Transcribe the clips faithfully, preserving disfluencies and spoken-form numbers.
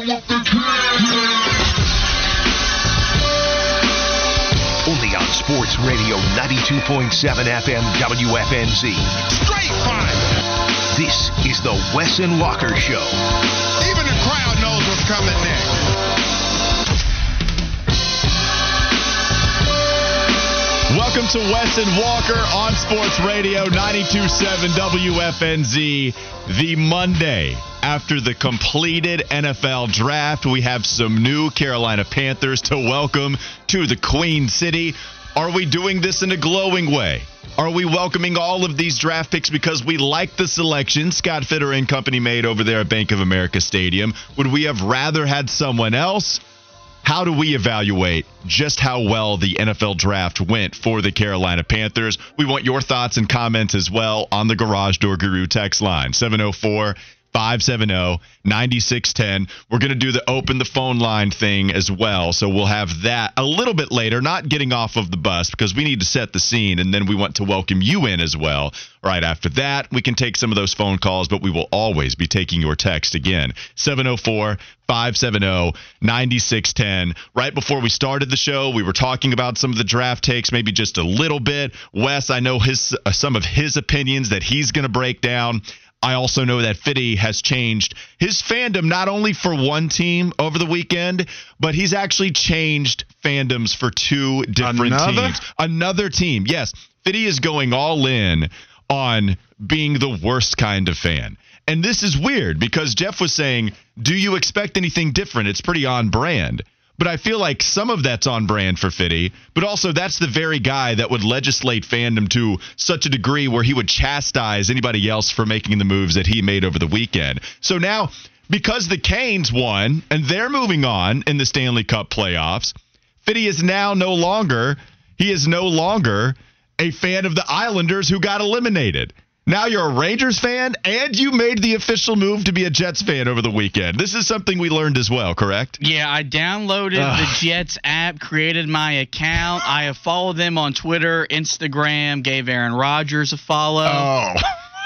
Only on Sports Radio ninety-two point seven F M W F N Z. Straight fire. This is the Wes and Walker Show. Even the crowd knows what's coming next. Welcome to Wes and Walker on Sports Radio ninety-two point seven W F N Z. The Monday after the completed N F L draft, we have some new Carolina Panthers to welcome to the Queen City. Are we doing this in a glowing way? Are we welcoming all of these draft picks because we like the selection Scott Fitterer and company made over there at Bank of America Stadium? Would we have rather had someone else? How do we evaluate just how well the N F L draft went for the Carolina Panthers? We want your thoughts and comments as well on the Garage Door Guru text line, seven oh four, five seven oh, nine six one oh. We're going to do the open the phone line thing as well, so we'll have that a little bit later, not getting off of the bus because we need to set the scene, and then we want to welcome you in as well. Right after that, we can take some of those phone calls, but we will always be taking your text again, seven oh four, five seven oh, nine six one oh. Right before we started the show, we were talking about some of the draft takes, maybe just a little bit. Wes, I know his uh, some of his opinions that he's going to break down. I also know that Fitty has changed his fandom not only for one team over the weekend, but he's actually changed fandoms for two different Another? teams. Another team. Yes, Fitty is going all in on being the worst kind of fan. And this is weird because Jeff was saying, do you expect anything different? It's pretty on brand. But I feel like some of that's on brand for Fitty, but also that's the very guy that would legislate fandom to such a degree where he would chastise anybody else for making the moves that he made over the weekend. So now, because the Canes won and they're moving on in the Stanley Cup playoffs, Fitty is now no longer, he is no longer a fan of the Islanders who got eliminated. Now you're a Rangers fan and you made the official move to be a Jets fan over the weekend. This is something we learned as well, correct? Yeah, I downloaded Ugh. the Jets app, created my account. I have followed them on Twitter, Instagram, gave Aaron Rodgers a follow. Oh,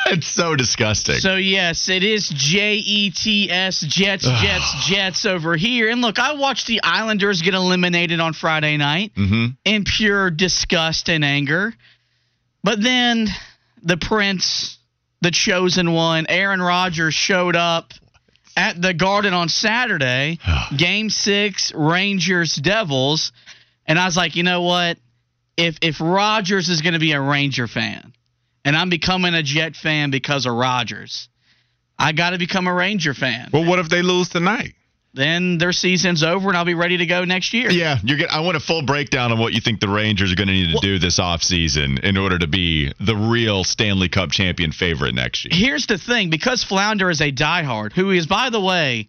it's so disgusting. So, yes, it is J E T S, Jets, Ugh. Jets, Jets over here. And, look, I watched the Islanders get eliminated on Friday night mm-hmm. in pure disgust and anger. But then the Prince, the chosen one, Aaron Rodgers showed up at the Garden on Saturday, Game six, Rangers-Devils. And I was like, you know what? If if Rodgers is going to be a Ranger fan, and I'm becoming a Jet fan because of Rodgers, I got to become a Ranger fan. Well, what if they lose tonight? Then their season's over, and I'll be ready to go next year. Yeah, you're gonna, I want a full breakdown on what you think the Rangers are going to need to well, do this offseason in order to be the real Stanley Cup champion favorite next year. Here's the thing. Because Flounder is a diehard, who is, by the way,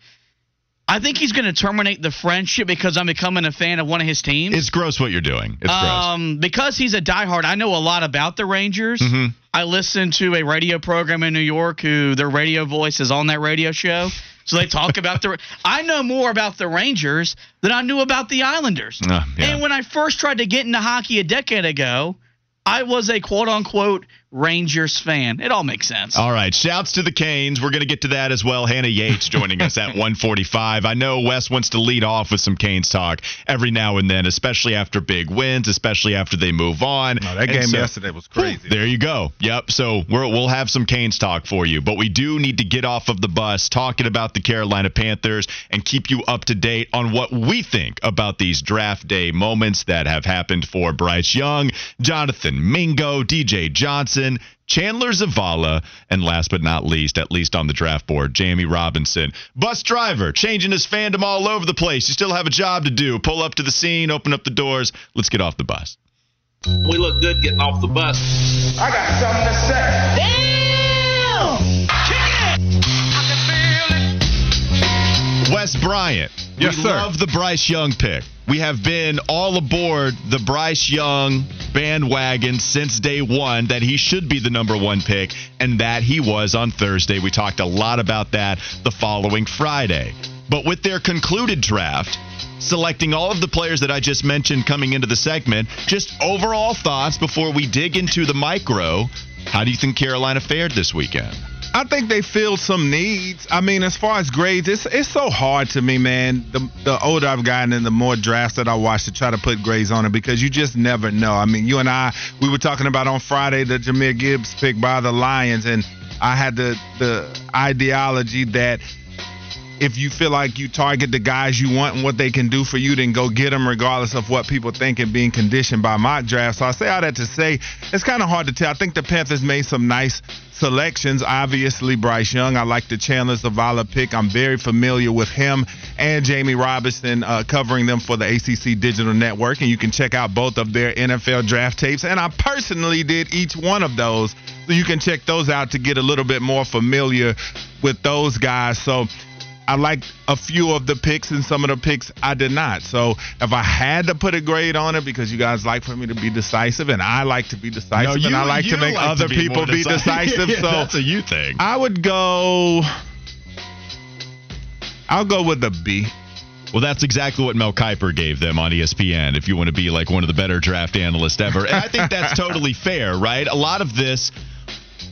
I think he's going to terminate the friendship because I'm becoming a fan of one of his teams. It's gross what you're doing. It's um, gross. Because he's a diehard, I know a lot about the Rangers. Mm-hmm. I listen to a radio program in New York who their radio voice is on that radio show. So they talk about the – I know more about the Rangers than I knew about the Islanders. Uh, yeah. And when I first tried to get into hockey a decade ago, I was a quote-unquote Rangers fan. It all makes sense. All right. Shouts to the Canes. We're going to get to that as well. Hannah Yates joining us at one forty-five. I know Wes wants to lead off with some Canes talk every now and then, especially after big wins, especially after they move on. Oh, that and game so, yesterday was crazy. There you go. Yep. So we're, we'll have some Canes talk for you. But we do need to get off of the bus talking about the Carolina Panthers and keep you up to date on what we think about these draft day moments that have happened for Bryce Young, Jonathan Mingo, D J Johnson, Chandler Zavala, and last but not least, at least on the draft board, Jamie Robinson. Bus driver, changing his fandom all over the place. You still have a job to do. Pull up to the scene, open up the doors. Let's get off the bus. We look good getting off the bus. I got something to say. Damn! Kick it! Giant. Yes, we sir. We love the Bryce Young pick. We have been all aboard the Bryce Young bandwagon since day one, that he should be the number one pick, and that he was on Thursday. We talked a lot about that the following Friday. But with their concluded draft, selecting all of the players that I just mentioned coming into the segment, just overall thoughts before we dig into the micro, how do you think Carolina fared this weekend? I think they filled some needs. I mean, as far as grades, it's it's so hard to me, man. The the older I've gotten and the more drafts that I watch to try to put grades on it, because you just never know. I mean, you and I, we were talking about on Friday the Jahmyr Gibbs pick by the Lions, and I had the the ideology that if you feel like you target the guys you want and what they can do for you, then go get them regardless of what people think and being conditioned by mock draft. So I say all that to say it's kind of hard to tell. I think the Panthers made some nice selections. Obviously, Bryce Young. I like the Chandler Zavala pick. I'm very familiar with him and Jamie Robinson uh, covering them for the A C C Digital Network. And you can check out both of their N F L draft tapes. And I personally did each one of those. So you can check those out to get a little bit more familiar with those guys. So I liked a few of the picks, and some of the picks I did not. So if I had to put a grade on it, because you guys like for me to be decisive, and I like to be decisive, no, you, and I like to make like other to be people be decisive. yeah, so that's a you thing. I would go – I'll go with a B. Well, that's exactly what Mel Kiper gave them on E S P N, if you want to be like one of the better draft analysts ever. And I think that's totally fair, right? A lot of this,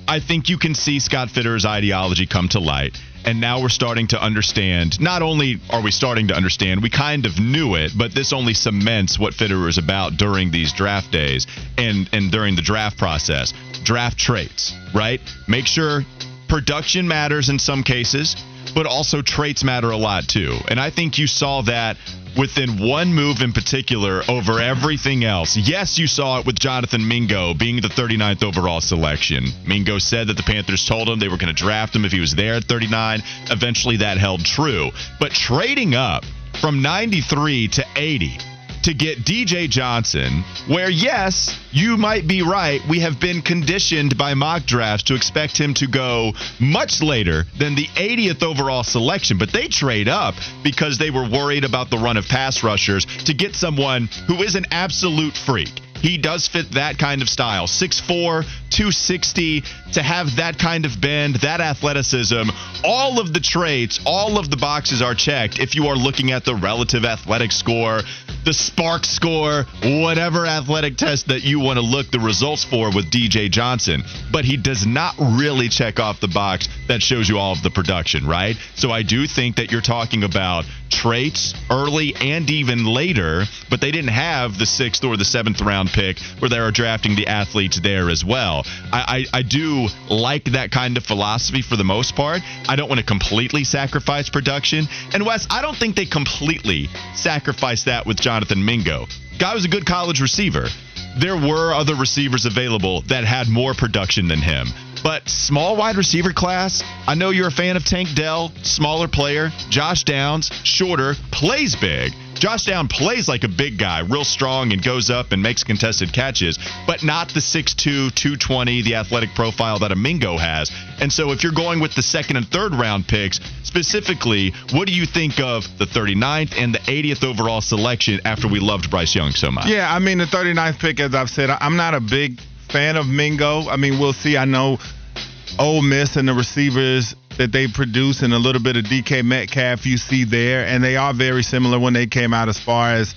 I think you can see Scott Fitterer's ideology come to light. And now we're starting to understand. Not only are we starting to understand, we kind of knew it, but this only cements what Fitterer is about during these draft days and, and during the draft process. Draft traits, right? Make sure production matters in some cases, but also traits matter a lot too. And I think you saw that within one move in particular over everything else. Yes, you saw it with Jonathan Mingo being the thirty-ninth overall selection. Mingo said that the Panthers told him they were going to draft him if he was there at thirty-nine. Eventually that held true. But trading up from ninety-three to eighty to get D J Johnson, where, yes, you might be right, we have been conditioned by mock drafts to expect him to go much later than the eightieth overall selection, but they trade up because they were worried about the run of pass rushers to get someone who is an absolute freak. He does fit that kind of style. six four, two sixty, to have that kind of bend, that athleticism, all of the traits, all of the boxes are checked if you are looking at the relative athletic score, the spark score, whatever athletic test that you want to look the results for with D J Johnson. But he does not really check off the box that shows you all of the production, right? So I do think that you're talking about traits early and even later, but they didn't have the sixth or the seventh round pick where they are drafting the athletes there as well. I, I, I do like that kind of philosophy for the most part. I don't want to completely sacrifice production. And Wes, I don't think they completely sacrificed that with Jonathan Mingo. Guy was a good college receiver. There were other receivers available that had more production than him. But small wide receiver class, I know you're a fan of Tank Dell, smaller player. Josh Downs, shorter, plays big. Josh Downs plays like a big guy, real strong, and goes up and makes contested catches, but not the six two, two twenty, the athletic profile that Mingo has. And so if you're going with the second and third round picks, specifically, what do you think of the thirty-ninth and the eightieth overall selection after we loved Bryce Young so much? Yeah, I mean, the thirty-ninth pick, as I've said, I'm not a big fan of Mingo. I mean, we'll see. I know Ole Miss and the receivers that they produce and a little bit of D K Metcalf you see there, and they are very similar when they came out as far as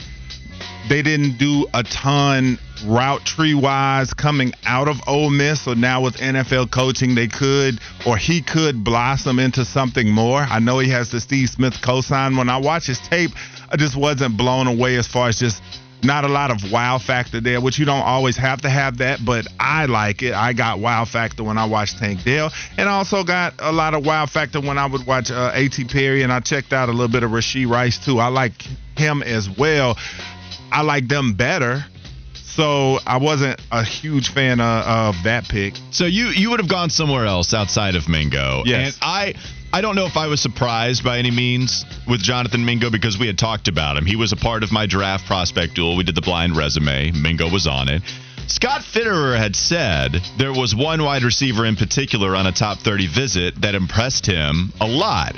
they didn't do a ton route tree-wise coming out of Ole Miss, so now with N F L coaching, they could or he could blossom into something more. I know he has the Steve Smith cosign. When I watch his tape, I just wasn't blown away as far as just not a lot of wow factor there, which you don't always have to have that, but I like it. I got wow factor when I watched Tank Dell, and I also got a lot of wow factor when I would watch uh, A T Perry, and I checked out a little bit of Rashee Rice, too. I like him as well. I like them better, so I wasn't a huge fan of, of that pick. So you, you would have gone somewhere else outside of Mingo. Yes. And I... I don't know if I was surprised by any means with Jonathan Mingo because we had talked about him. He was a part of my draft prospect duel. We did the blind resume. Mingo was on it. Scott Fitterer had said there was one wide receiver in particular on a top thirty visit that impressed him a lot.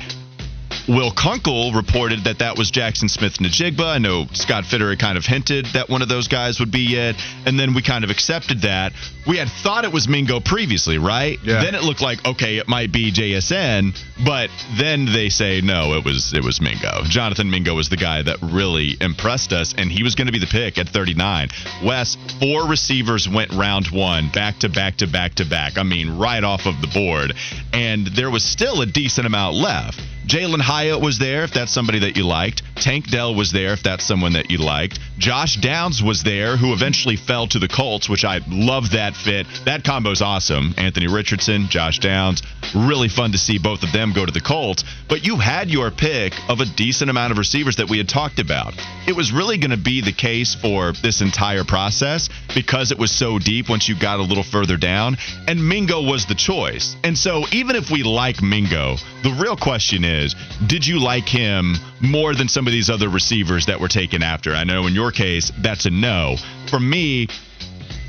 Will Kunkel reported that that was Jackson Smith-Njigba. I know Scott Fitterer kind of hinted that one of those guys would be it, and then we kind of accepted that. We had thought it was Mingo previously, right? Yeah. Then it looked like, okay, it might be J S N, but then they say, no, it was it was Mingo. Jonathan Mingo was the guy that really impressed us, and he was going to be the pick at thirty-nine. Wes, four receivers went round one, back to back to back to back. I mean, right off of the board, and there was still a decent amount left. Jalen Hyatt was there, if that's somebody that you liked. Tank Dell was there, if that's someone that you liked. Josh Downs was there, who eventually fell to the Colts, which I love that fit. That combo's awesome. Anthony Richardson, Josh Downs. Really fun to see both of them go to the Colts. But you had your pick of a decent amount of receivers that we had talked about. It was really going to be the case for this entire process because it was so deep once you got a little further down. And Mingo was the choice. And so even if we like Mingo, the real question is, Is, did you like him more than some of these other receivers that were taken after? I know in your case, that's a no. For me,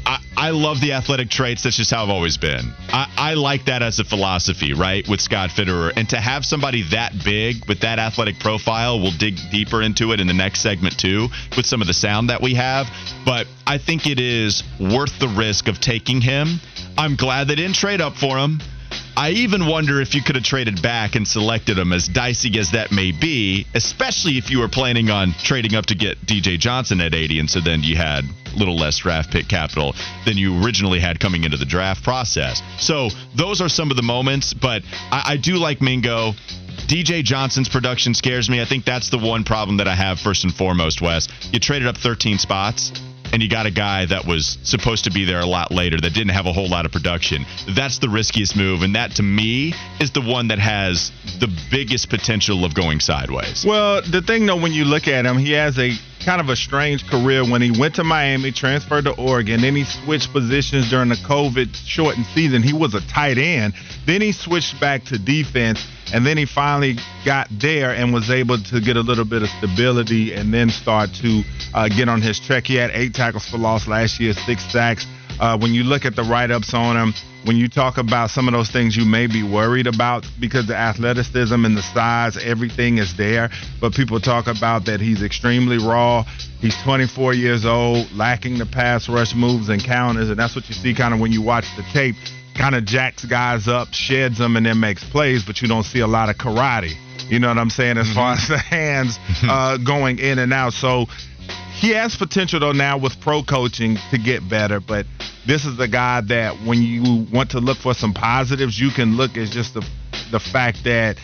I, I love the athletic traits. That's just how I've always been. I, I like that as a philosophy, right, with Scott Fitterer. And to have somebody that big with that athletic profile, we'll dig deeper into it in the next segment too with some of the sound that we have. But I think it is worth the risk of taking him. I'm glad they didn't trade up for him. I even wonder if you could have traded back and selected him, as dicey as that may be, especially if you were planning on trading up to get D J Johnson at eighty, and so then you had a little less draft pick capital than you originally had coming into the draft process. So those are some of the moments, but I, I do like Mingo. D J Johnson's production scares me. I think that's the one problem that I have first and foremost, Wes. You traded up thirteen spots, and you got a guy that was supposed to be there a lot later that didn't have a whole lot of production. That's the riskiest move, and that, to me, is the one that has the biggest potential of going sideways. Well, the thing, though, when you look at him, he has a kind of a strange career. When he went to Miami, transferred to Oregon, then he switched positions during the COVID shortened season. He was a tight end. Then he switched back to defense, and then he finally got there and was able to get a little bit of stability and then start to uh, get on his track. He had eight tackles for loss last year, six sacks. Uh, when you look at the write-ups on him, when you talk about some of those things you may be worried about because the athleticism and the size, everything is there. But people talk about that he's extremely raw. He's twenty-four years old, lacking the pass rush moves and counters. And that's what you see kind of when you watch the tape. Kind of jacks guys up, sheds them, and then makes plays, but you don't see a lot of karate. You know what I'm saying? As mm-hmm. far as the hands uh, going in and out. So he has potential, though, now with pro coaching to get better. But this is a guy that when you want to look for some positives, you can look at just the, the fact that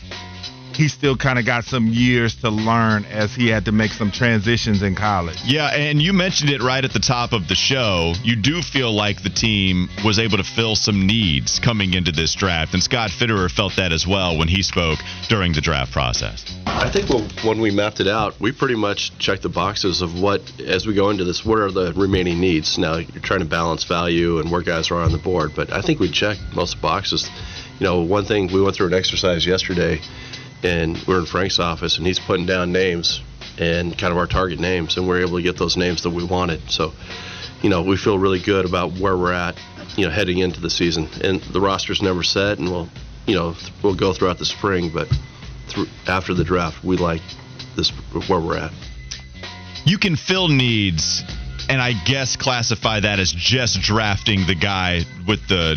he still kind of got some years to learn as he had to make some transitions in college. Yeah, and you mentioned it right at the top of the show. You do feel like the team was able to fill some needs coming into this draft, and Scott Fitterer felt that as well when he spoke during the draft process. I think when we mapped it out, we pretty much checked the boxes of what, as we go into this, what are the remaining needs. Now, you're trying to balance value and where guys are on the board, but I think we checked most of the boxes. You know, one thing, we went through an exercise yesterday, and we're in Frank's office, and he's putting down names and kind of our target names, and we're able to get those names that we wanted. So, you know, we feel really good about where we're at, you know, heading into the season. And the roster's never set, and we'll, you know, we'll go throughout the spring, but through, after the draft, we like this where we're at. You can fill needs, and I guess classify that as just drafting the guy with the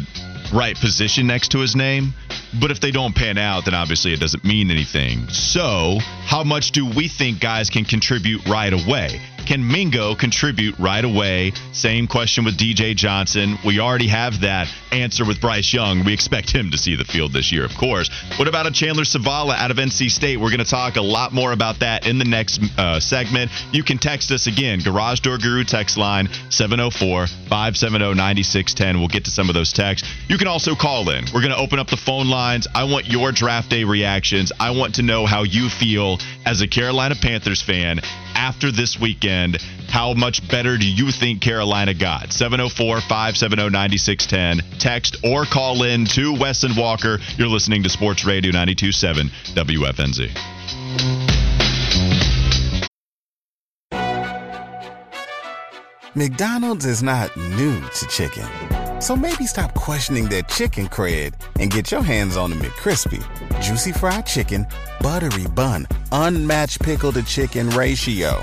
right position next to his name. But if they don't pan out, then obviously it doesn't mean anything. So how much do we think guys can contribute right away? Can Mingo contribute right away? Same question with D J Johnson. We already have that answer with Bryce Young. We expect him to see the field this year, of course. What about a Chandler Zavala out of N C State? We're going to talk a lot more about that in the next uh, segment. You can text us again, Garage Door Guru text line seven oh four, five seven oh, nine six one oh. We'll get to some of those texts. You can also call in. We're going to open up the phone lines. I want your draft day reactions. I want to know how you feel as a Carolina Panthers fan after this weekend. And how much better do you think Carolina got? seven oh four, five seven oh, nine six one oh. Text or call in to Wes and Walker. You're listening to Sports Radio ninety-two point seven W F N Z. McDonald's is not new to chicken. So maybe stop questioning their chicken cred and get your hands on the McCrispy. Juicy fried chicken, buttery bun, unmatched pickle to chicken ratio.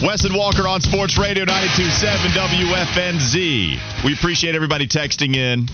Weston Walker on Sports Radio ninety-two point seven W F N Z. We appreciate everybody texting in.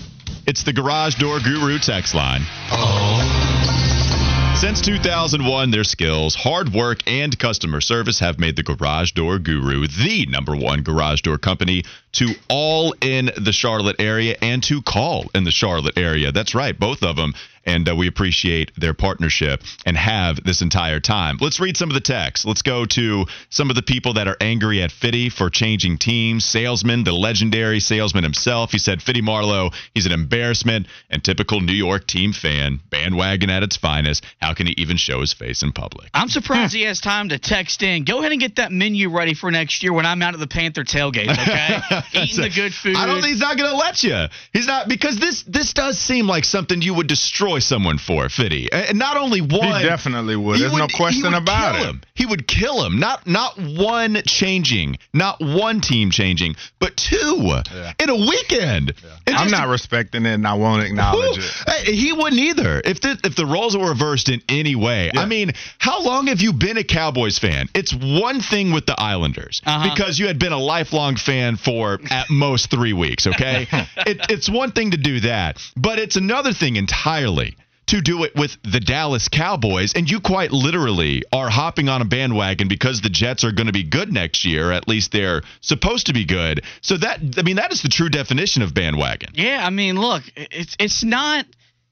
It's the Garage Door Guru text line. Oh. Since two thousand one, their skills, hard work, and customer service have made the Garage Door Guru the number one garage door company to all in the Charlotte area and to call in the Charlotte area. That's right, both of them. And uh, we appreciate their partnership and have this entire time. Let's read some of the texts. Let's go to some of the people that are angry at Fitty for changing teams. Salesman, the legendary salesman himself. He said, Fitty Marlowe, he's an embarrassment and typical New York team fan. Bandwagon at its finest. How can he even show his face in public? I'm surprised he has time to text in. Go ahead and get that menu ready for next year when I'm out at the Panther tailgate, okay? Eating the good food. I don't think he's not going to let you. He's not, because this, this does seem like something you would destroy someone for, Fitty. And not only one. He definitely would. There's would, no question about it. Him. He would kill him. Not not one changing, not one team changing, but two yeah. in a weekend. Yeah. I'm just not respecting it, and I won't acknowledge who, it. He wouldn't either. If the, if the roles were reversed in any way, yeah. I mean, how long have you been a Cowboys fan? It's one thing with the Islanders uh-huh. because you had been a lifelong fan for at most three weeks, okay? it, it's one thing to do that, but it's another thing entirely to do it with the Dallas Cowboys, and you quite literally are hopping on a bandwagon because the Jets are going to be good next year. At least they're supposed to be good. So that, I mean, that is the true definition of bandwagon. Yeah, I mean, look, it's it's not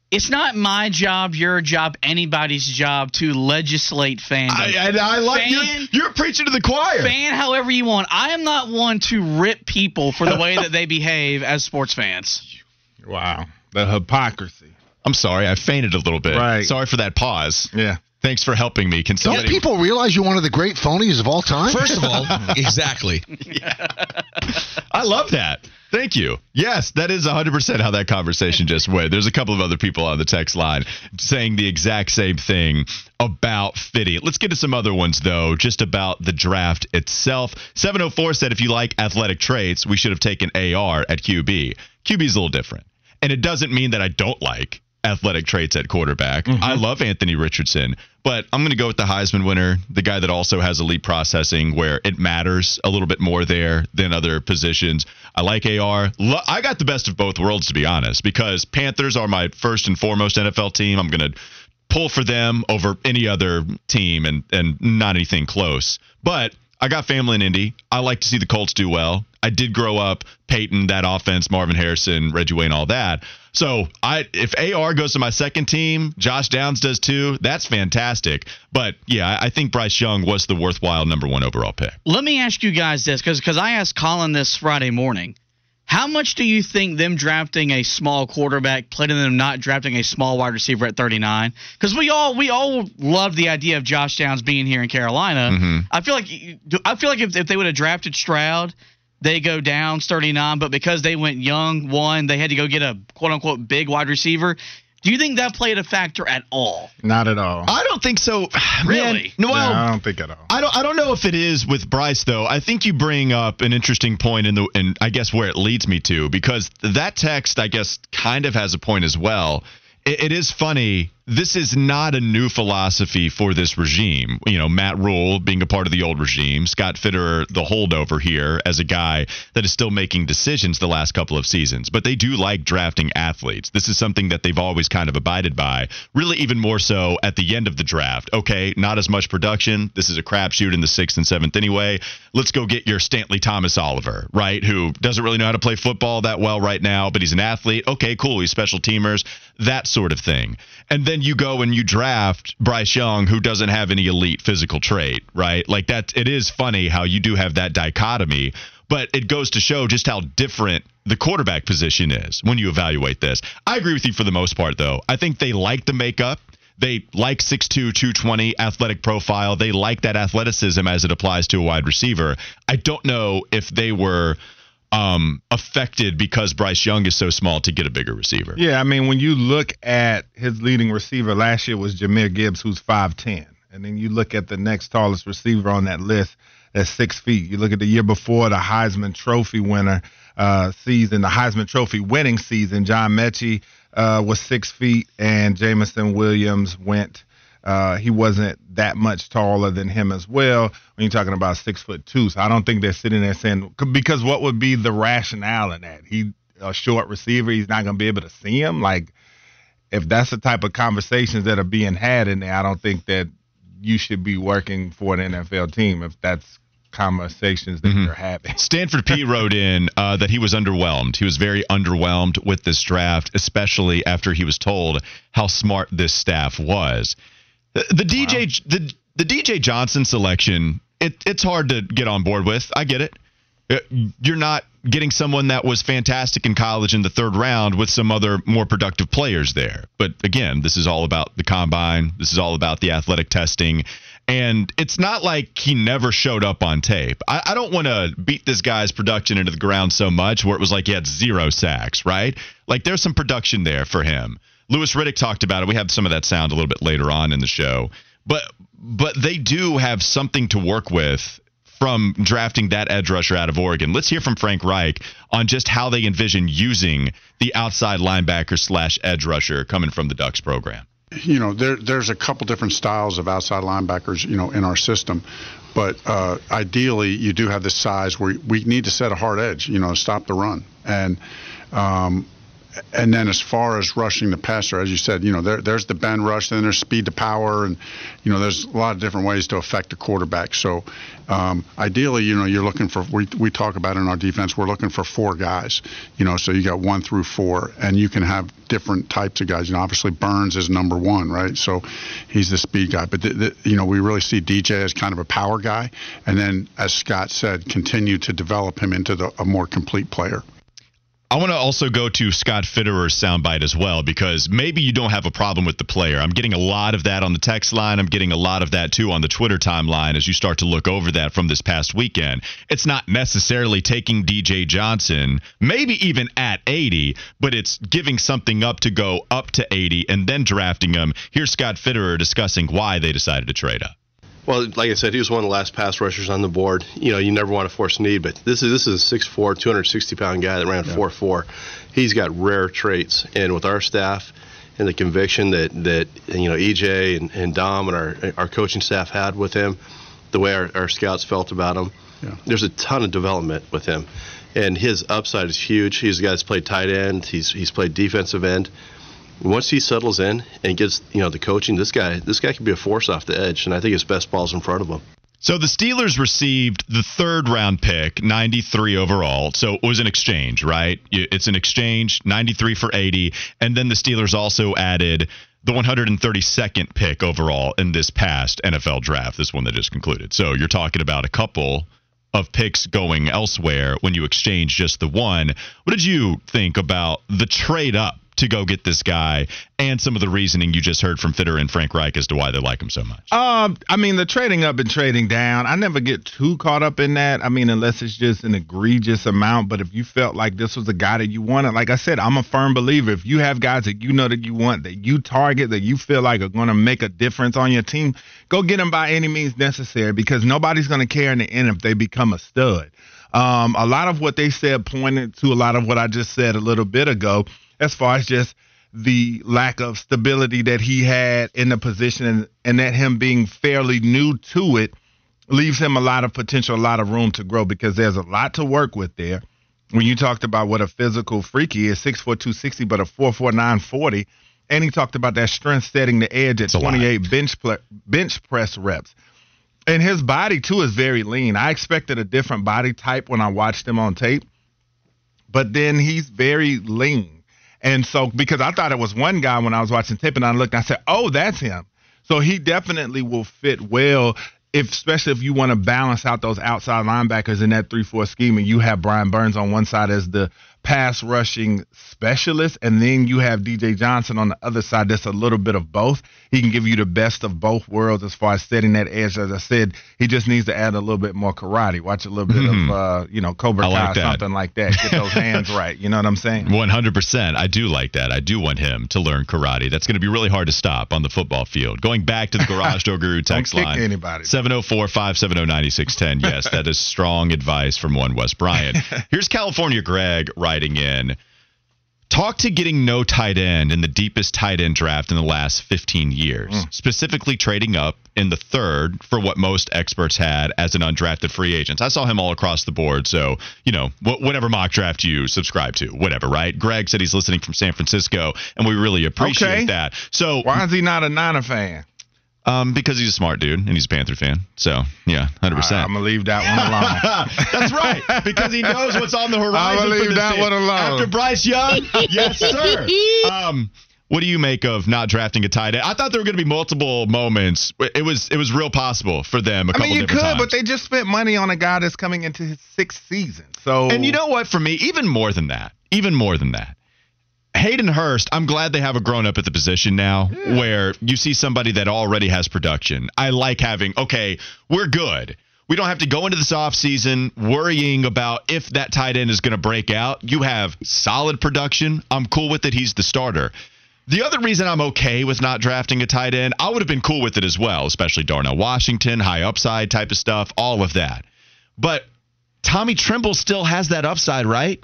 it's not my job, your job, anybody's job to legislate fandom. I, and I like fan, you're, you're preaching to the choir. Fan, however you want. I am not one to rip people for the way that they behave as sports fans. Wow, the hypocrisy. I'm sorry, I fainted a little bit. Right. Sorry for that pause. Yeah. Thanks for helping me. Can somebody... Don't people realize you're one of the great phonies of all time? First of all, exactly. Yeah. I love that. Thank you. Yes, that is one hundred percent how that conversation just went. There's a couple of other people on the text line saying the exact same thing about Fitty. Let's get to some other ones, though, just about the draft itself. seven oh four said if you like athletic traits, we should have taken A R at Q B. Q B's a little different. And it doesn't mean that I don't like athletic traits at quarterback. Mm-hmm. I love Anthony Richardson, but I'm going to go with the Heisman winner, the guy that also has elite processing where it matters a little bit more there than other positions. I like A R. Lo- I got the best of both worlds, to be honest, because Panthers are my first and foremost N F L team. I'm going to pull for them over any other team and, and not anything close. But I got family in Indy. I like to see the Colts do well. I did grow up Peyton, that offense, Marvin Harrison, Reggie Wayne, all that. So I, if A R goes to my second team, Josh Downs does too, that's fantastic. But, yeah, I think Bryce Young was the worthwhile number one overall pick. Let me ask you guys this, because because I asked Colin this Friday morning. How much do you think them drafting a small quarterback played in them not drafting a small wide receiver at thirty-nine? Because we all we all love the idea of Josh Downs being here in Carolina. Mm-hmm. I feel like I feel like if, if they would have drafted Stroud, they go down thirty-nine, but because they went young, one, they had to go get a quote-unquote big wide receiver. Do you think that played a factor at all? Not at all. I don't think so. Really? Man, no, no, I don't think at all. I don't I don't know if it is with Bryce, though. I think you bring up an interesting point in the and I guess where it leads me to, because that text, I guess, kind of has a point as well. It, it is funny this is not a new philosophy for this regime. You know, Matt Rule being a part of the old regime, Scott Fitterer, the holdover here as a guy that is still making decisions the last couple of seasons. But they do like drafting athletes. This is something that they've always kind of abided by, really even more so at the end of the draft. Okay, not as much production. This is a crapshoot in the sixth and seventh anyway. Let's go get your Stanley Thomas Oliver, right, who doesn't really know how to play football that well right now, but he's an athlete. Okay, cool. He's special teamers, that sort of thing. And then you go and you draft Bryce Young, who doesn't have any elite physical trait, right? Like that, it is funny how you do have that dichotomy, but it goes to show just how different the quarterback position is when you evaluate this. I agree with you for the most part, though. I think they like the makeup. They like six two, two twenty athletic profile. They like that athleticism as it applies to a wide receiver. I don't know if they were Um, affected because Bryce Young is so small to get a bigger receiver. Yeah, I mean, when you look at his leading receiver last year was Jahmyr Gibbs, who's five ten. And then you look at the next tallest receiver on that list, that's six feet. You look at the year before, the Heisman Trophy winner uh, season, the Heisman Trophy winning season, John Mechie uh, was six feet, and Jamison Williams went Uh, he wasn't that much taller than him as well when you're talking about six foot two. So I don't think they're sitting there saying, because what would be the rationale in that? He a short receiver. He's not going to be able to see him. Like, if that's the type of conversations that are being had in there, I don't think that you should be working for an N F L team if that's conversations that mm-hmm. they're having. Stanford P wrote in uh, that he was underwhelmed. He was very underwhelmed with this draft, especially after he was told how smart this staff was. The D J wow. the the D J Johnson selection, it, it's hard to get on board with. I get it. You're not getting someone that was fantastic in college in the third round with some other more productive players there. But again, this is all about the combine. This is all about the athletic testing. And it's not like he never showed up on tape. I, I don't want to beat this guy's production into the ground so much where it was like he had zero sacks, right? Like there's some production there for him. Lewis Riddick talked about it. We have some of that sound a little bit later on in the show. But but they do have something to work with from drafting that edge rusher out of Oregon. Let's hear from Frank Reich on just how they envision using the outside linebacker slash edge rusher coming from the Ducks program. You know, there, there's a couple different styles of outside linebackers, you know, in our system. But uh, ideally, you do have this size where we need to set a hard edge, you know, stop the run. And um And then as far as rushing the passer, as you said, you know, there, there's the bend rush, then there's speed to power, and, you know, there's a lot of different ways to affect the quarterback. So um, ideally, you know, you're looking for, we, we talk about in our defense, we're looking for four guys, you know, so you got one through four, and you can have different types of guys. You know, obviously Burns is number one, right? So he's the speed guy. But, th- th- you know, we really see D J as kind of a power guy, and then, as Scott said, continue to develop him into the, a more complete player. I want to also go to Scott Fitterer's soundbite as well, because maybe you don't have a problem with the player. I'm getting a lot of that on the text line. I'm getting a lot of that, too, on the Twitter timeline as you start to look over that from this past weekend. It's not necessarily taking D J Johnson, maybe even at eighty, but it's giving something up to go up to eighty and then drafting him. Here's Scott Fitterer discussing why they decided to trade up. Well, like I said, he was one of the last pass rushers on the board. You know, you never want to force a need, but this is this is a six four, two hundred sixty pound guy that ran four four. Yeah. He's got rare traits, and with our staff and the conviction that, that you know, E J and, and Dom and our our coaching staff had with him, the way our, our scouts felt about him, yeah. There's a ton of development with him, and his upside is huge. He's a guy that's played tight end. He's he's played defensive end. Once he settles in and gets, you know, the coaching, this guy, this guy can be a force off the edge, and I think his best ball's in front of him. So the Steelers received the third round pick, ninety-three overall. So it was an exchange, right? It's an exchange, ninety-three for eighty, and then the Steelers also added the one hundred thirty-second pick overall in this past N F L draft, this one that just concluded. So you're talking about a couple of picks going elsewhere when you exchange just the one. What did you think about the trade up to go get this guy, and some of the reasoning you just heard from Fitterer and Frank Reich as to why they like him so much? Um, I mean, the trading up and trading down, I never get too caught up in that. I mean, unless it's just an egregious amount, but if you felt like this was a guy that you wanted, like I said, I'm a firm believer. If you have guys that you know that you want, that you target, that you feel like are going to make a difference on your team, go get them by any means necessary, because nobody's going to care in the end if they become a stud. Um, a lot of what they said pointed to a lot of what I just said a little bit ago, as far as just the lack of stability that he had in the position, and that him being fairly new to it leaves him a lot of potential, a lot of room to grow, because there's a lot to work with there. When you talked about what a physical freak he is, six foot two, sixty, but a four four, nine forty. And he talked about that strength setting the edge at twenty-eight bench, ple- bench press reps. And his body, too, is very lean. I expected a different body type when I watched him on tape. But then he's very lean. And so, because I thought it was one guy when I was watching tape, and I looked and I said, oh, that's him. So he definitely will fit well, if, especially if you want to balance out those outside linebackers in that three four scheme, and you have Brian Burns on one side as the pass rushing specialist, and then you have D J Johnson on the other side that's a little bit of both. He can give you the best of both worlds as far as setting that edge. As I said, he just needs to add a little bit more karate. Watch a little bit mm-hmm. of, uh, you know, Cobra Kai like or something like that. Get those hands right. You know what I'm saying? one hundred percent. I do like that. I do want him to learn karate. That's going to be really hard to stop on the football field. Going back to the Garage Door Guru text line. Anybody. seven oh four, five seven oh, nine six one oh. Yes, that is strong advice from one Wes Bryant. Here's California Greg writing in. Talk to getting no tight end in the deepest tight end draft in the last fifteen years, mm. specifically trading up in the third for what most experts had as an undrafted free agent. I saw him all across the board. So, you know, wh- whatever mock draft you subscribe to, whatever, right? Greg said he's listening from San Francisco, and we really appreciate okay. that. So why is he not a Niner fan? Um, because he's a smart dude and he's a Panther fan. So, yeah, one hundred percent. Right, I'm going to leave that one alone. That's right, because he knows what's on the horizon. I'm going to leave for this that team. One alone. After Bryce Young? Yes, sir. Um, what do you make of not drafting a tight end? I thought there were going to be multiple moments. It was it was real possible for them a couple different times. I mean, you could, but they just spent money on a guy that's coming into his sixth season. So, and you know what, for me, even more than that, even more than that, Hayden Hurst, I'm glad they have a grown-up at the position now yeah. where you see somebody that already has production. I like having, okay, we're good. We don't have to go into this offseason worrying about if that tight end is going to break out. You have solid production. I'm cool with it. He's the starter. The other reason I'm okay with not drafting a tight end, I would have been cool with it as well, especially Darnell Washington, high upside type of stuff, all of that. But Tommy Tremble still has that upside, right?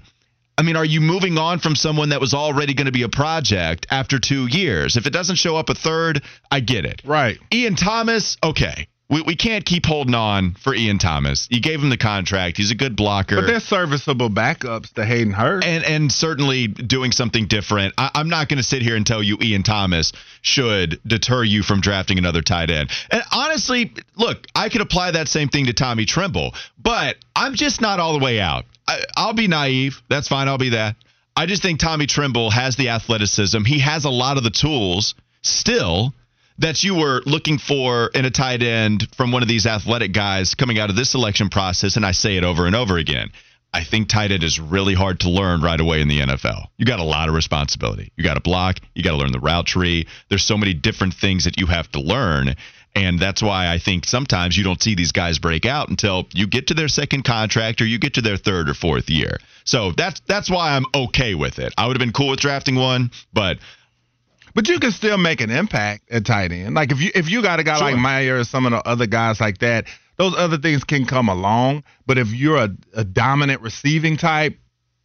I mean, are you moving on from someone that was already going to be a project after two years? If it doesn't show up a third, I get it. Right. Ian Thomas, okay. We we can't keep holding on for Ian Thomas. You gave him the contract. He's a good blocker. But they're serviceable backups to Hayden Hurst. And and certainly doing something different. I, I'm not going to sit here and tell you Ian Thomas should deter you from drafting another tight end. And honestly, look, I could apply that same thing to Tommy Tremble, but I'm just not all the way out. I, I'll be naive. That's fine. I'll be that. I just think Tommy Tremble has the athleticism. He has a lot of the tools still that you were looking for in a tight end from one of these athletic guys coming out of this selection process, and I say it over and over again. I think tight end is really hard to learn right away in the N F L. You got a lot of responsibility. You got to block. You got to learn the route tree. There's so many different things that you have to learn, and that's why I think sometimes you don't see these guys break out until you get to their second contract or you get to their third or fourth year. So that's that's why I'm okay with it. I would have been cool with drafting one, but – But you can still make an impact at tight end. Like if you if you got a guy sure. like Meyer or some of the other guys like that, those other things can come along. But if you're a, a dominant receiving type,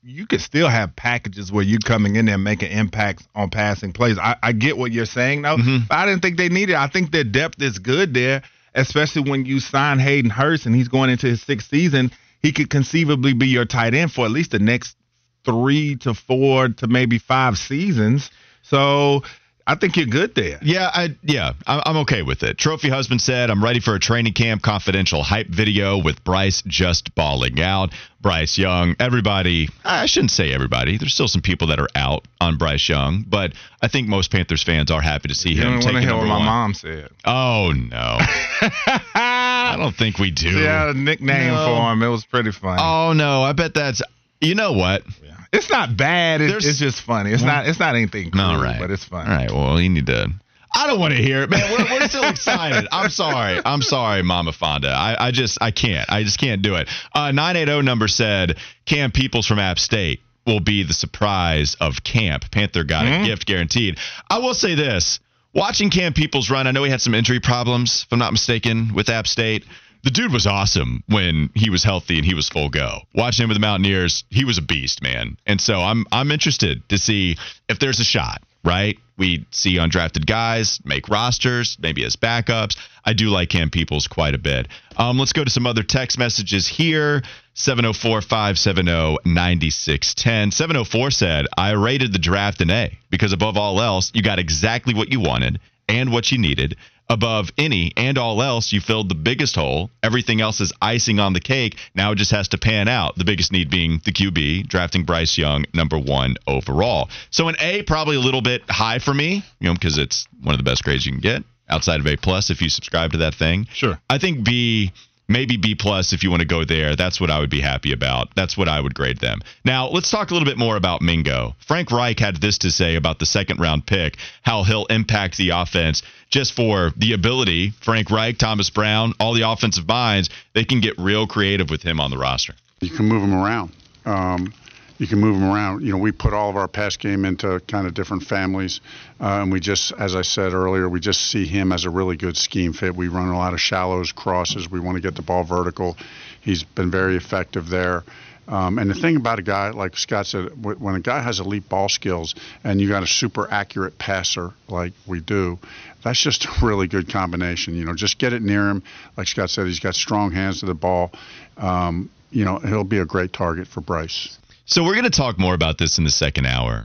you can still have packages where you're coming in there and making impacts on passing plays. I, I get what you're saying, though. Mm-hmm. But I didn't think they needed it. I think their depth is good there, especially when you sign Hayden Hurst and he's going into his sixth season. He could conceivably be your tight end for at least the next three to four to maybe five seasons. So I think you're good there. Yeah, I yeah, I'm okay with it. Trophy husband said, I'm ready for a training camp confidential hype video with Bryce just bawling out. Bryce Young, everybody, I shouldn't say everybody. There's still some people that are out on Bryce Young, but I think most Panthers fans are happy to see you him take number what my one. Mom said. Oh, no. I don't think we do. Yeah, a nickname no. for him. It was pretty funny. Oh, no. I bet that's, you know what? Yeah. It's not bad. It's, it's just funny. It's not. It's not anything cool, all right. But it's funny. All right. Well, you need to. I don't want to hear it, man. We're, we're still excited. I'm sorry. I'm sorry, Mama Fonda. I, I just. I can't. I just can't do it. Uh, nine eighty number said Camp Peoples from App State will be the surprise of camp. Panther got mm-hmm. a gift guaranteed. I will say this: watching Camp Peoples run, I know he had some injury problems, if I'm not mistaken, with App State. The dude was awesome when he was healthy and he was full go. Watching him with the Mountaineers, he was a beast, man. And so I'm I'm interested to see if there's a shot right? We see undrafted guys make rosters, maybe as backups. I do like Camp Peoples quite a bit. Um, let's go to some other text messages here. seven oh four, five seven oh, nine six one oh. seven oh four said, I rated the draft an A because above all else, you got exactly what you wanted and what you needed. Above any and all else, you filled the biggest hole. Everything else is icing on the cake. Now it just has to pan out. The biggest need being the Q B, drafting Bryce Young, number one overall. So an A, probably a little bit high for me, you know, because it's one of the best grades you can get outside of A plus if you subscribe to that thing. Sure. I think B, maybe B plus if you want to go there. That's what I would be happy about. That's what I would grade them. Now, let's talk a little bit more about Mingo. Frank Reich had this to say about the second round pick, how he'll impact the offense. Just for the ability, Frank Reich, Thomas Brown, all the offensive minds, they can get real creative with him on the roster. You can move him around. Um, you can move him around. You know, we put all of our pass game into kind of different families, uh, and we just, as I said earlier, we just see him as a really good scheme fit. We run a lot of shallows, crosses. We want to get the ball vertical. He's been very effective there. Um, and the thing about a guy, like Scott said, w- when a guy has elite ball skills and you got a super accurate passer like we do, that's just a really good combination. You know, just get it near him. Like Scott said, he's got strong hands to the ball. Um, you know, he'll be a great target for Bryce. So we're going to talk more about this in the second hour.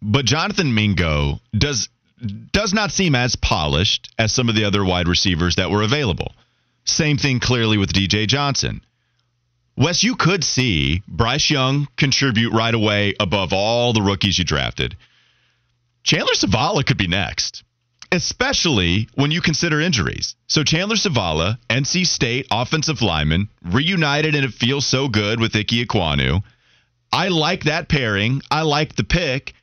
But Jonathan Mingo does does not seem as polished as some of the other wide receivers that were available. Same thing clearly with D J Johnson. Wes, you could see Bryce Young contribute right away above all the rookies you drafted. Chandler Zavala could be next, especially when you consider injuries. So Chandler Zavala, N C State offensive lineman, reunited and it feels so good with Ikem Ekwonu. I like that pairing. I like the pick.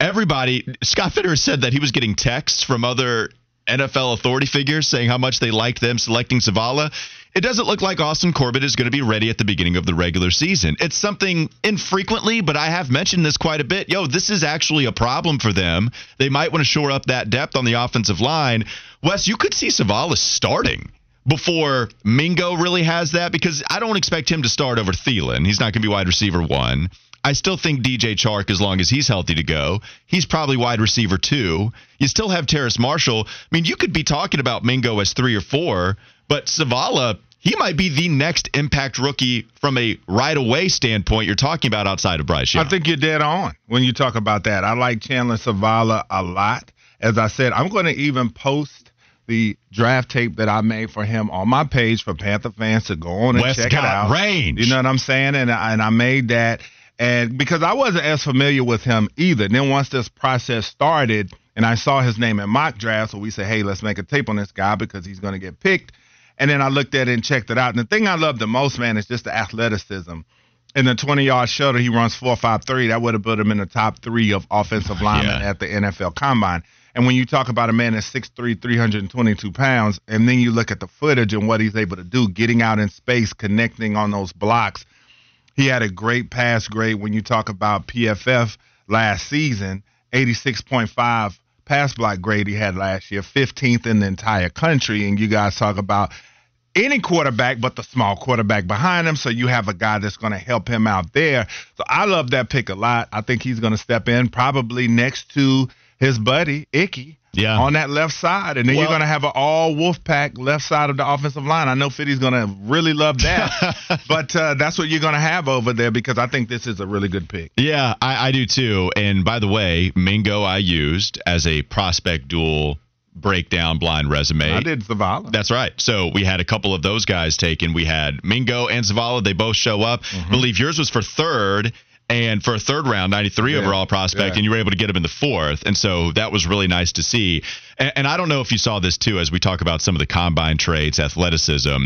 Everybody, Scott Fitterer said that he was getting texts from other N F L authority figures saying how much they liked them selecting Zavala. It doesn't look like Austin Corbett is going to be ready at the beginning of the regular season. It's something infrequently, but I have mentioned this quite a bit. Yo, this is actually a problem for them. They might want to shore up that depth on the offensive line. Wes, you could see Zavala starting before Mingo really has that because I don't expect him to start over Thielen. He's not going to be wide receiver one. I still think D J Chark, as long as he's healthy to go, he's probably wide receiver two. You still have Terrace Marshall. I mean, you could be talking about Mingo as three or four, but Zavala, he might be the next impact rookie from a right-away standpoint you're talking about outside of Bryce Young. I think you're dead on when you talk about that. I like Chandler Zavala a lot. As I said, I'm going to even post the draft tape that I made for him on my page for Panther fans to go on and West check got it out. Range. You know what I'm saying? And I, and I made that. And because I wasn't as familiar with him either. And then once this process started and I saw his name in mock drafts, so we said, hey, let's make a tape on this guy because he's going to get picked. And then I looked at it and checked it out. And the thing I love the most, man, is just the athleticism. In the twenty-yard shuttle, he runs four five three. That would have put him in the top three of offensive linemen yeah. at the N F L Combine. And when you talk about a man that's six three, three hundred twenty-two pounds, and then you look at the footage and what he's able to do, getting out in space, connecting on those blocks, he had a great pass grade when you talk about P F F last season, eighty-six point five pass block grade he had last year, fifteenth in the entire country. And you guys talk about any quarterback but the small quarterback behind him, so you have a guy that's going to help him out there. So I love that pick a lot. I think he's going to step in probably next to his buddy, Icky, yeah. on that left side. And then well, you're going to have an all Wolfpack left side of the offensive line. I know Fitty's going to really love that. but uh, that's what you're going to have over there because I think this is a really good pick. Yeah, I, I do too. And by the way, Mingo I used as a prospect dual breakdown blind resume. I did Zavala. That's right. So we had a couple of those guys taken. We had Mingo and Zavala. They both show up. Mm-hmm. I believe yours was for third. And for a third round, ninety-three yeah, overall prospect, yeah. and you were able to get him in the fourth. And so that was really nice to see. And, and I don't know if you saw this, too, as we talk about some of the combine traits, athleticism.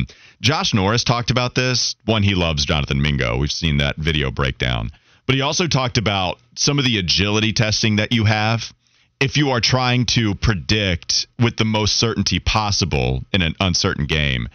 Josh Norris talked about this. One, he loves Jonathan Mingo. We've seen that video breakdown. But he also talked about some of the agility testing that you have. If you are trying to predict with the most certainty possible in an uncertain game,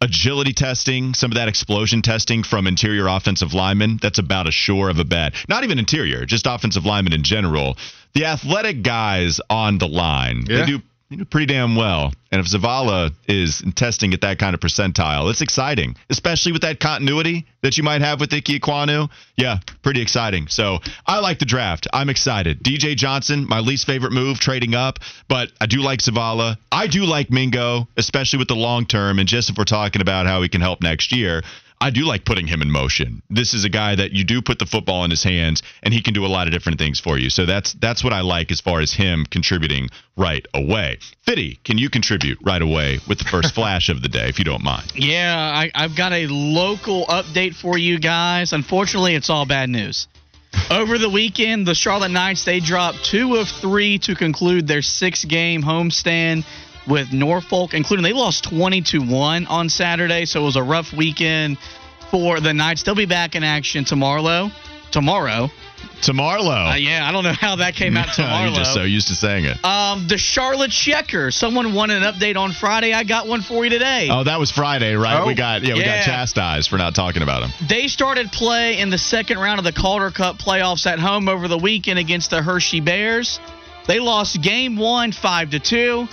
agility testing, some of that explosion testing from interior offensive linemen, that's about a sure of a bet. Not even interior, just offensive linemen in general. The athletic guys on the line, yeah. they do They do pretty damn well. And if Zavala is testing at that kind of percentile, it's exciting, especially with that continuity that you might have with Ikem Ekwonu. Yeah, pretty exciting. So I like the draft. I'm excited. D J Johnson, my least favorite move, trading up. But I do like Zavala. I do like Mingo, especially with the long term. And just if we're talking about how he can help next year, I do like putting him in motion. This is a guy that you do put the football in his hands, and he can do a lot of different things for you. So that's that's what I like as far as him contributing right away. Fitty, can you contribute right away with the first flash of the day, if you don't mind? Yeah, I, I've got a local update for you guys. Unfortunately, it's all bad news. Over the weekend, the Charlotte Knights, they dropped two of three to conclude their six-game homestand with Norfolk, including they lost twenty to one on Saturday, so it was a rough weekend for the Knights. They'll be back in action tomorrow. Tomorrow. Tomorrow. Uh, yeah, I don't know how that came out tomorrow. You're just so used to saying it. Um, the Charlotte Checker. Someone wanted an update on Friday. I got one for you today. Oh, that was Friday, right? Oh, we got yeah, yeah, we got chastised for not talking about them. They started play in the second round of the Calder Cup playoffs at home over the weekend against the Hershey Bears. They lost game one, five to two.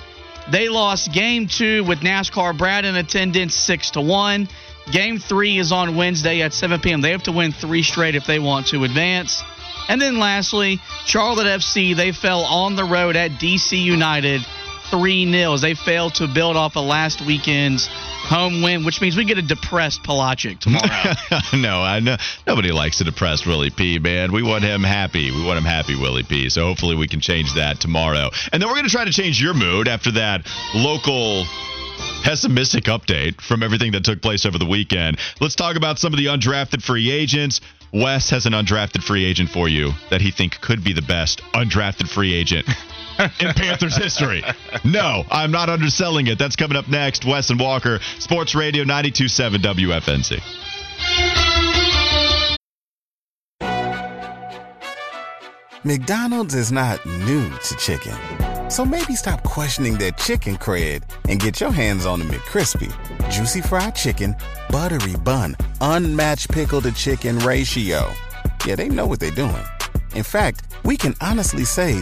They lost game two with NASCAR Brad in attendance, six to one. Game three is on Wednesday at seven p.m. They have to win three straight if they want to advance. And then lastly, Charlotte F C, they fell on the road at D C United three nil. They failed to build off of last weekend's home win, which means we get a depressed Pelagic tomorrow. No, I know nobody likes a depressed Willie P, man. We want him happy. We want him happy, Willie P. So hopefully we can change that tomorrow. And then we're going to try to change your mood after that local pessimistic update from everything that took place over the weekend. Let's talk about some of the undrafted free agents. Wes has an undrafted free agent for you that he think could be the best undrafted free agent in Panthers history. No, I'm not underselling it. That's coming up next. Wes and Walker, Sports Radio ninety-two point seven W F N Z. McDonald's is not new to chicken, so maybe stop questioning their chicken cred and get your hands on the McCrispy. Juicy fried chicken, buttery bun, unmatched pickle to chicken ratio. Yeah, they know what they're doing. In fact, we can honestly say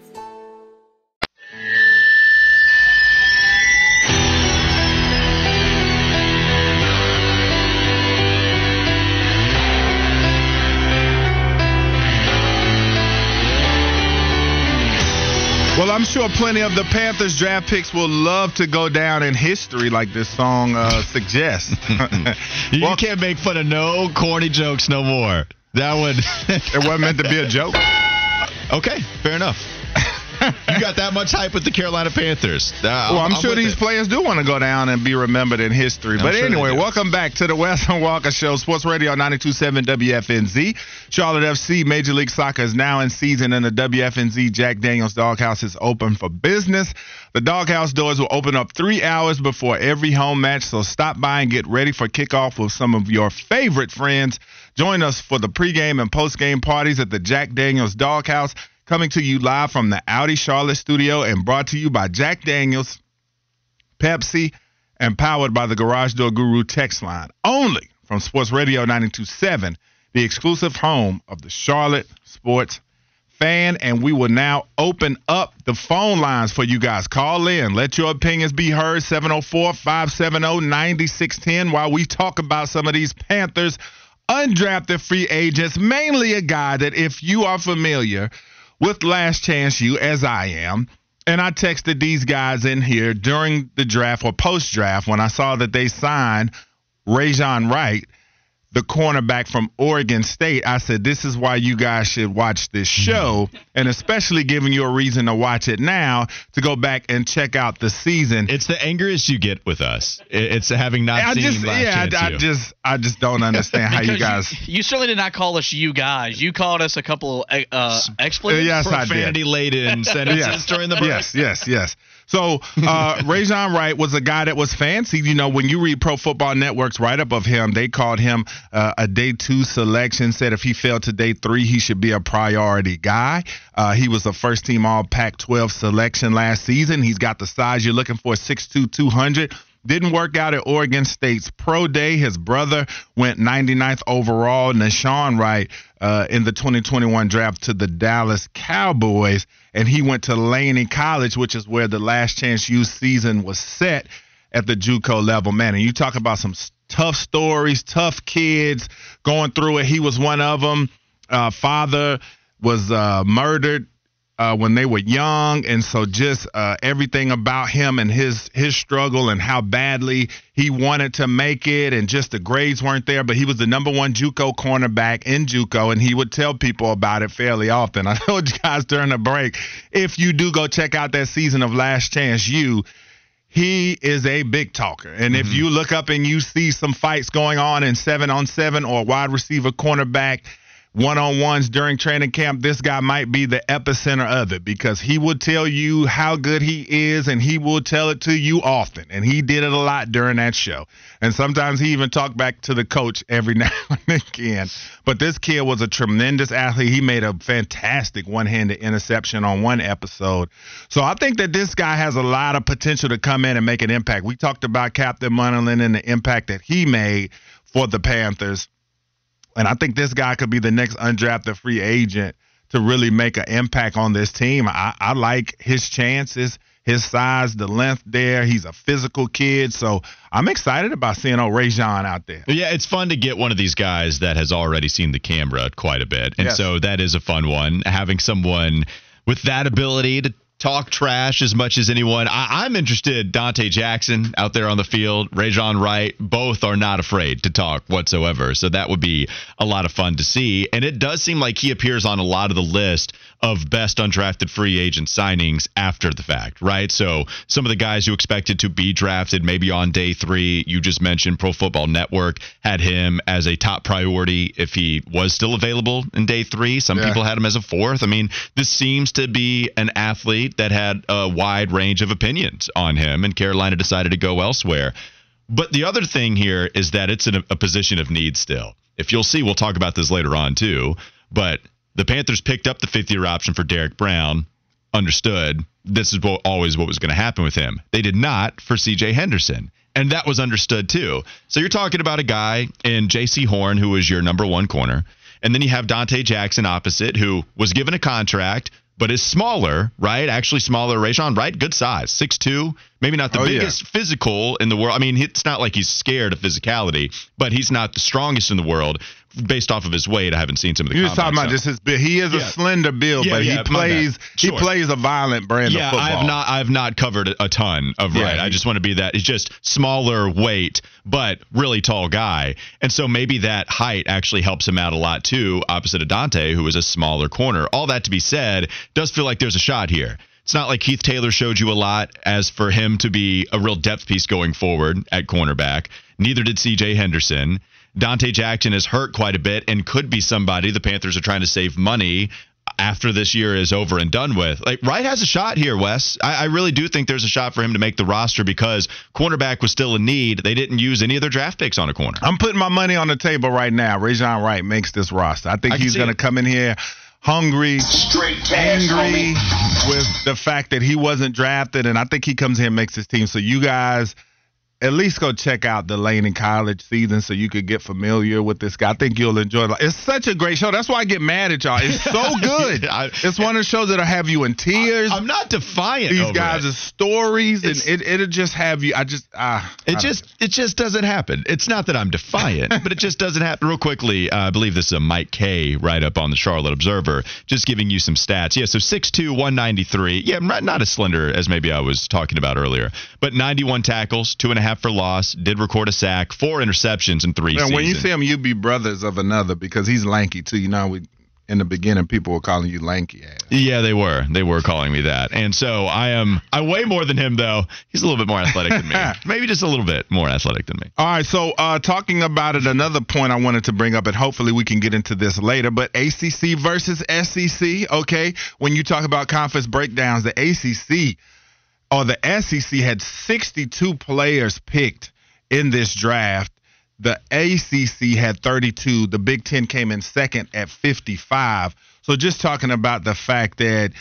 Well, I'm sure plenty of the Panthers draft picks will love to go down in history like this song uh, suggests. you well, can't make fun of no corny jokes no more. That would... It wasn't meant to be a joke. Okay, fair enough. You got that much hype with the Carolina Panthers. Uh, well, I'm, I'm sure these it. players do want to go down and be remembered in history. I'm but sure anyway, welcome back to the Rejzohn Walker Show, Sports Radio ninety-two point seven W F N Z. Charlotte F C Major League Soccer is now in season, and the W F N Z Jack Daniels Doghouse is open for business. The Doghouse doors will open up three hours before every home match, so stop by and get ready for kickoff with some of your favorite friends. Join us for the pregame and postgame parties at the Jack Daniels Doghouse. Coming to you live from the Audi Charlotte studio and brought to you by Jack Daniels, Pepsi, and powered by the Garage Door Guru text line. Only from Sports Radio ninety-two point seven, the exclusive home of the Charlotte sports fan. And we will now open up the phone lines for you guys. Call in. Let your opinions be heard. seven oh four, five seven oh, nine six one oh while we talk about some of these Panthers undrafted free agents, mainly a guy that if you are familiar with Last Chance U, as I am, and I texted these guys in here during the draft or post-draft when I saw that they signed Rejzohn Wright, the cornerback from Oregon State. I said, this is why you guys should watch this show, and especially giving you a reason to watch it now to go back and check out the season. It's the angriest you get with us. It's having not I seen just, Last yeah, Chance I, I just, I just don't understand how you guys. You, you certainly did not call us you guys. You called us a couple of uh, expletives. Yes, profanity-laden sentences yes, during the break. Yes, yes, yes. So uh, Rejzohn Wright was a guy that was fancy. You know, when you read Pro Football Network's write-up of him, they called him uh, a day two selection, said if he fell to day three, he should be a priority guy. Uh, he was a first-team All Pac twelve selection last season. He's got the size you're looking for, six two, two hundred. Didn't work out at Oregon State's pro day. His brother went ninety-ninth overall, Nashawn Wright, uh, in the twenty twenty-one draft to the Dallas Cowboys, and he went to Laney College, which is where the Last Chance U season was set at the JUCO level. Man, and you talk about some tough stories, tough kids going through it. He was one of them. Uh, father was uh, murdered Uh, when they were young, and so just uh, everything about him and his his struggle and how badly he wanted to make it, and just the grades weren't there, but he was the number one JUCO cornerback in JUCO, and he would tell people about it fairly often. I told you guys during the break, if you do go check out that season of Last Chance U, he is a big talker. And mm-hmm. if you look up and you see some fights going on in seven on seven or wide receiver cornerback one-on-ones during training camp, this guy might be the epicenter of it, because he will tell you how good he is, and he will tell it to you often. And he did it a lot during that show. And sometimes he even talked back to the coach every now and again. But this kid was a tremendous athlete. He made a fantastic one-handed interception on one episode. So I think that this guy has a lot of potential to come in and make an impact. We talked about Captain Munnerlyn and the impact that he made for the Panthers. And I think this guy could be the next undrafted free agent to really make an impact on this team. I, I like his chances, his size, the length there. He's a physical kid. So I'm excited about seeing old Rejzohn out there. Yeah, it's fun to get one of these guys that has already seen the camera quite a bit. And yes. so that is a fun one, having someone with that ability to talk trash as much as anyone. I, I'm interested. Dante Jackson out there on the field, Rejzohn Wright, both are not afraid to talk whatsoever. So that would be a lot of fun to see. And it does seem like he appears on a lot of the list of best undrafted free agent signings after the fact, right? So some of the guys who expected to be drafted maybe on day three, you just mentioned Pro Football Network had him as a top priority if he was still available in day three. Some yeah. people had him as a fourth. I mean, this seems to be an athlete that had a wide range of opinions on him, and Carolina decided to go elsewhere. But the other thing here is that it's in a position of need still. If you'll see, we'll talk about this later on too, but the Panthers picked up the fifth year option for Derrick Brown, understood this is what, always what was going to happen with him. They did not for C J Henderson, and that was understood too. So you're talking about a guy in J C Horn, who is your number one corner, and then you have Dante Jackson opposite, who was given a contract, but is smaller, right? Actually smaller. Rejzohn Wright, good size, six two, maybe not the oh, biggest yeah. physical in the world. I mean, it's not like he's scared of physicality, but he's not the strongest in the world based off of his weight. I haven't seen some of the comments. You were talking about just his build. He is yeah. a slender build, yeah, but yeah, he plays sure. he plays a violent brand yeah, of football. Yeah, I have not, I have not covered a ton of yeah, Wright. I just want to be that. It's just smaller weight, but really tall guy. And so maybe that height actually helps him out a lot too, opposite of Dante, who is a smaller corner. All that to be said, does feel like there's a shot here. It's not like Keith Taylor showed you a lot as for him to be a real depth piece going forward at cornerback. Neither did C J Henderson. Dante Jackson is hurt quite a bit and could be somebody the Panthers are trying to save money after this year is over and done with. Like, Wright has a shot here, Wes. I, I really do think there's a shot for him to make the roster because cornerback was still in need. They didn't use any of their draft picks on a corner. I'm putting my money on the table right now. Rejzohn Wright makes this roster. I think I he's going to come in here hungry, straight angry with the fact that he wasn't drafted, and I think he comes in and makes his team. So you guys at least go check out the Laney College season so you could get familiar with this guy. I think you'll enjoy it. It's such a great show. That's why I get mad at y'all. It's so good. I, it's one of the shows that'll have you in tears. I, I'm not defiant. These over guys' it. stories, it's, and it, it'll just have you. I just, uh, it I just, it just doesn't happen. It's not that I'm defiant, but it just doesn't happen. Real quickly, uh, I believe this is a Mike K write up on the Charlotte Observer, just giving you some stats. Yeah, so six two, one ninety-three. Yeah, not, not as slender as maybe I was talking about earlier, but ninety-one tackles, two and a half for loss, did record a sack, four interceptions in three seasons. When you see him, you be brothers of another because he's lanky too. You know, we, in the beginning, people were calling you lanky ass. Yeah, they were. They were calling me that. And so I am, I weigh more than him though. He's a little bit more athletic than me. Maybe just a little bit more athletic than me. All right. So uh, talking about it, another point I wanted to bring up, and hopefully we can get into this later, but A C C versus S E C. Okay. When you talk about conference breakdowns, the A C C or the S E C had sixty-two players picked in this draft. The A C C had thirty-two. The Big Ten came in second at fifty-five. So just talking about the fact that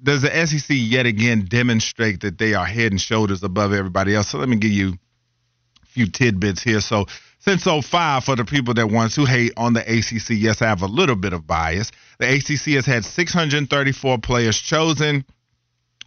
does the S E C yet again demonstrate that they are head and shoulders above everybody else? So let me give you a few tidbits here. So since oh five, for the people that want to hate on the A C C, yes, I have a little bit of bias. The A C C has had six hundred thirty-four players chosen,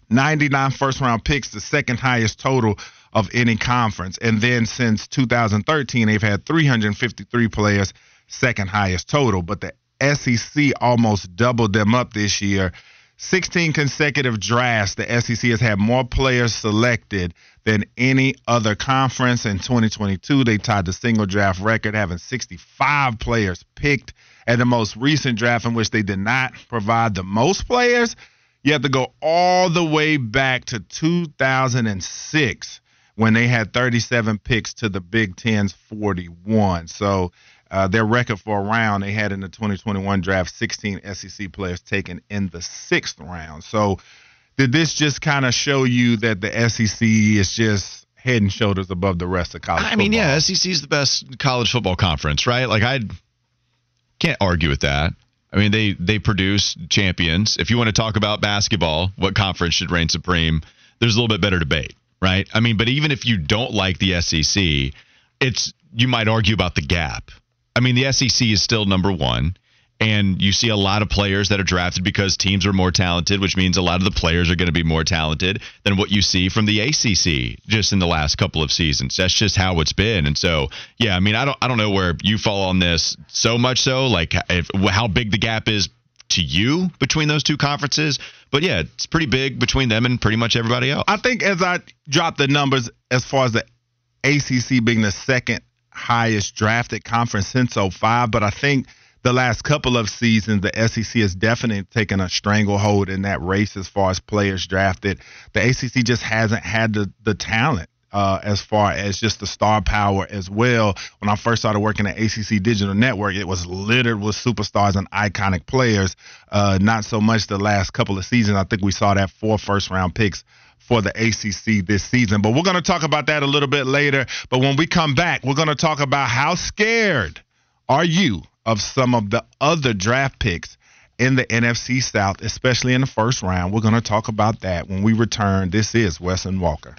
ninety-nine first-round picks, the second highest total of any conference. And then since two thousand thirteen, they've had three hundred fifty-three players, second highest total. But the S E C almost doubled them up this year. sixteen consecutive drafts, the S E C has had more players selected than any other conference. In twenty twenty-two, they tied the single draft record, having sixty-five players picked. At the most recent draft, in which they did not provide the most players, you have to go all the way back to two thousand six when they had thirty-seven picks to the Big Ten's forty-one. So Uh, their record for a round, they had in the twenty twenty-one draft sixteen S E C players taken in the sixth round. So did this just kind of show you that the S E C is just head and shoulders above the rest of college football? I mean, yeah, S E C is the best college football conference, right? Like, I can't argue with that. I mean, they, they produce champions. If you want to talk about basketball, what conference should reign supreme, there's a little bit better debate, right? I mean, but even if you don't like the S E C, it's you might argue about the gap. I mean, the S E C is still number one, and you see a lot of players that are drafted because teams are more talented, which means a lot of the players are going to be more talented than what you see from the A C C just in the last couple of seasons. That's just how it's been. And so, yeah, I mean, I don't I don't know where you fall on this so much so, like if, how big the gap is to you between those two conferences. But, yeah, it's pretty big between them and pretty much everybody else. I think as I drop the numbers as far as the A C C being the second highest drafted conference since oh five, but I think the last couple of seasons the S E C has definitely taken a stranglehold in that race as far as players drafted. The A C C just hasn't had the the talent uh, as far as just the star power as well. When I first started working at A C C Digital Network, it was littered with superstars and iconic players. Uh, not so much the last couple of seasons. I think we saw that four first round picks for the A C C this season. But we're going to talk about that a little bit later. But when we come back, we're going to talk about how scared are you of some of the other draft picks in the N F C South, especially in the first round. We're going to talk about that when we return. This is Wes and Walker.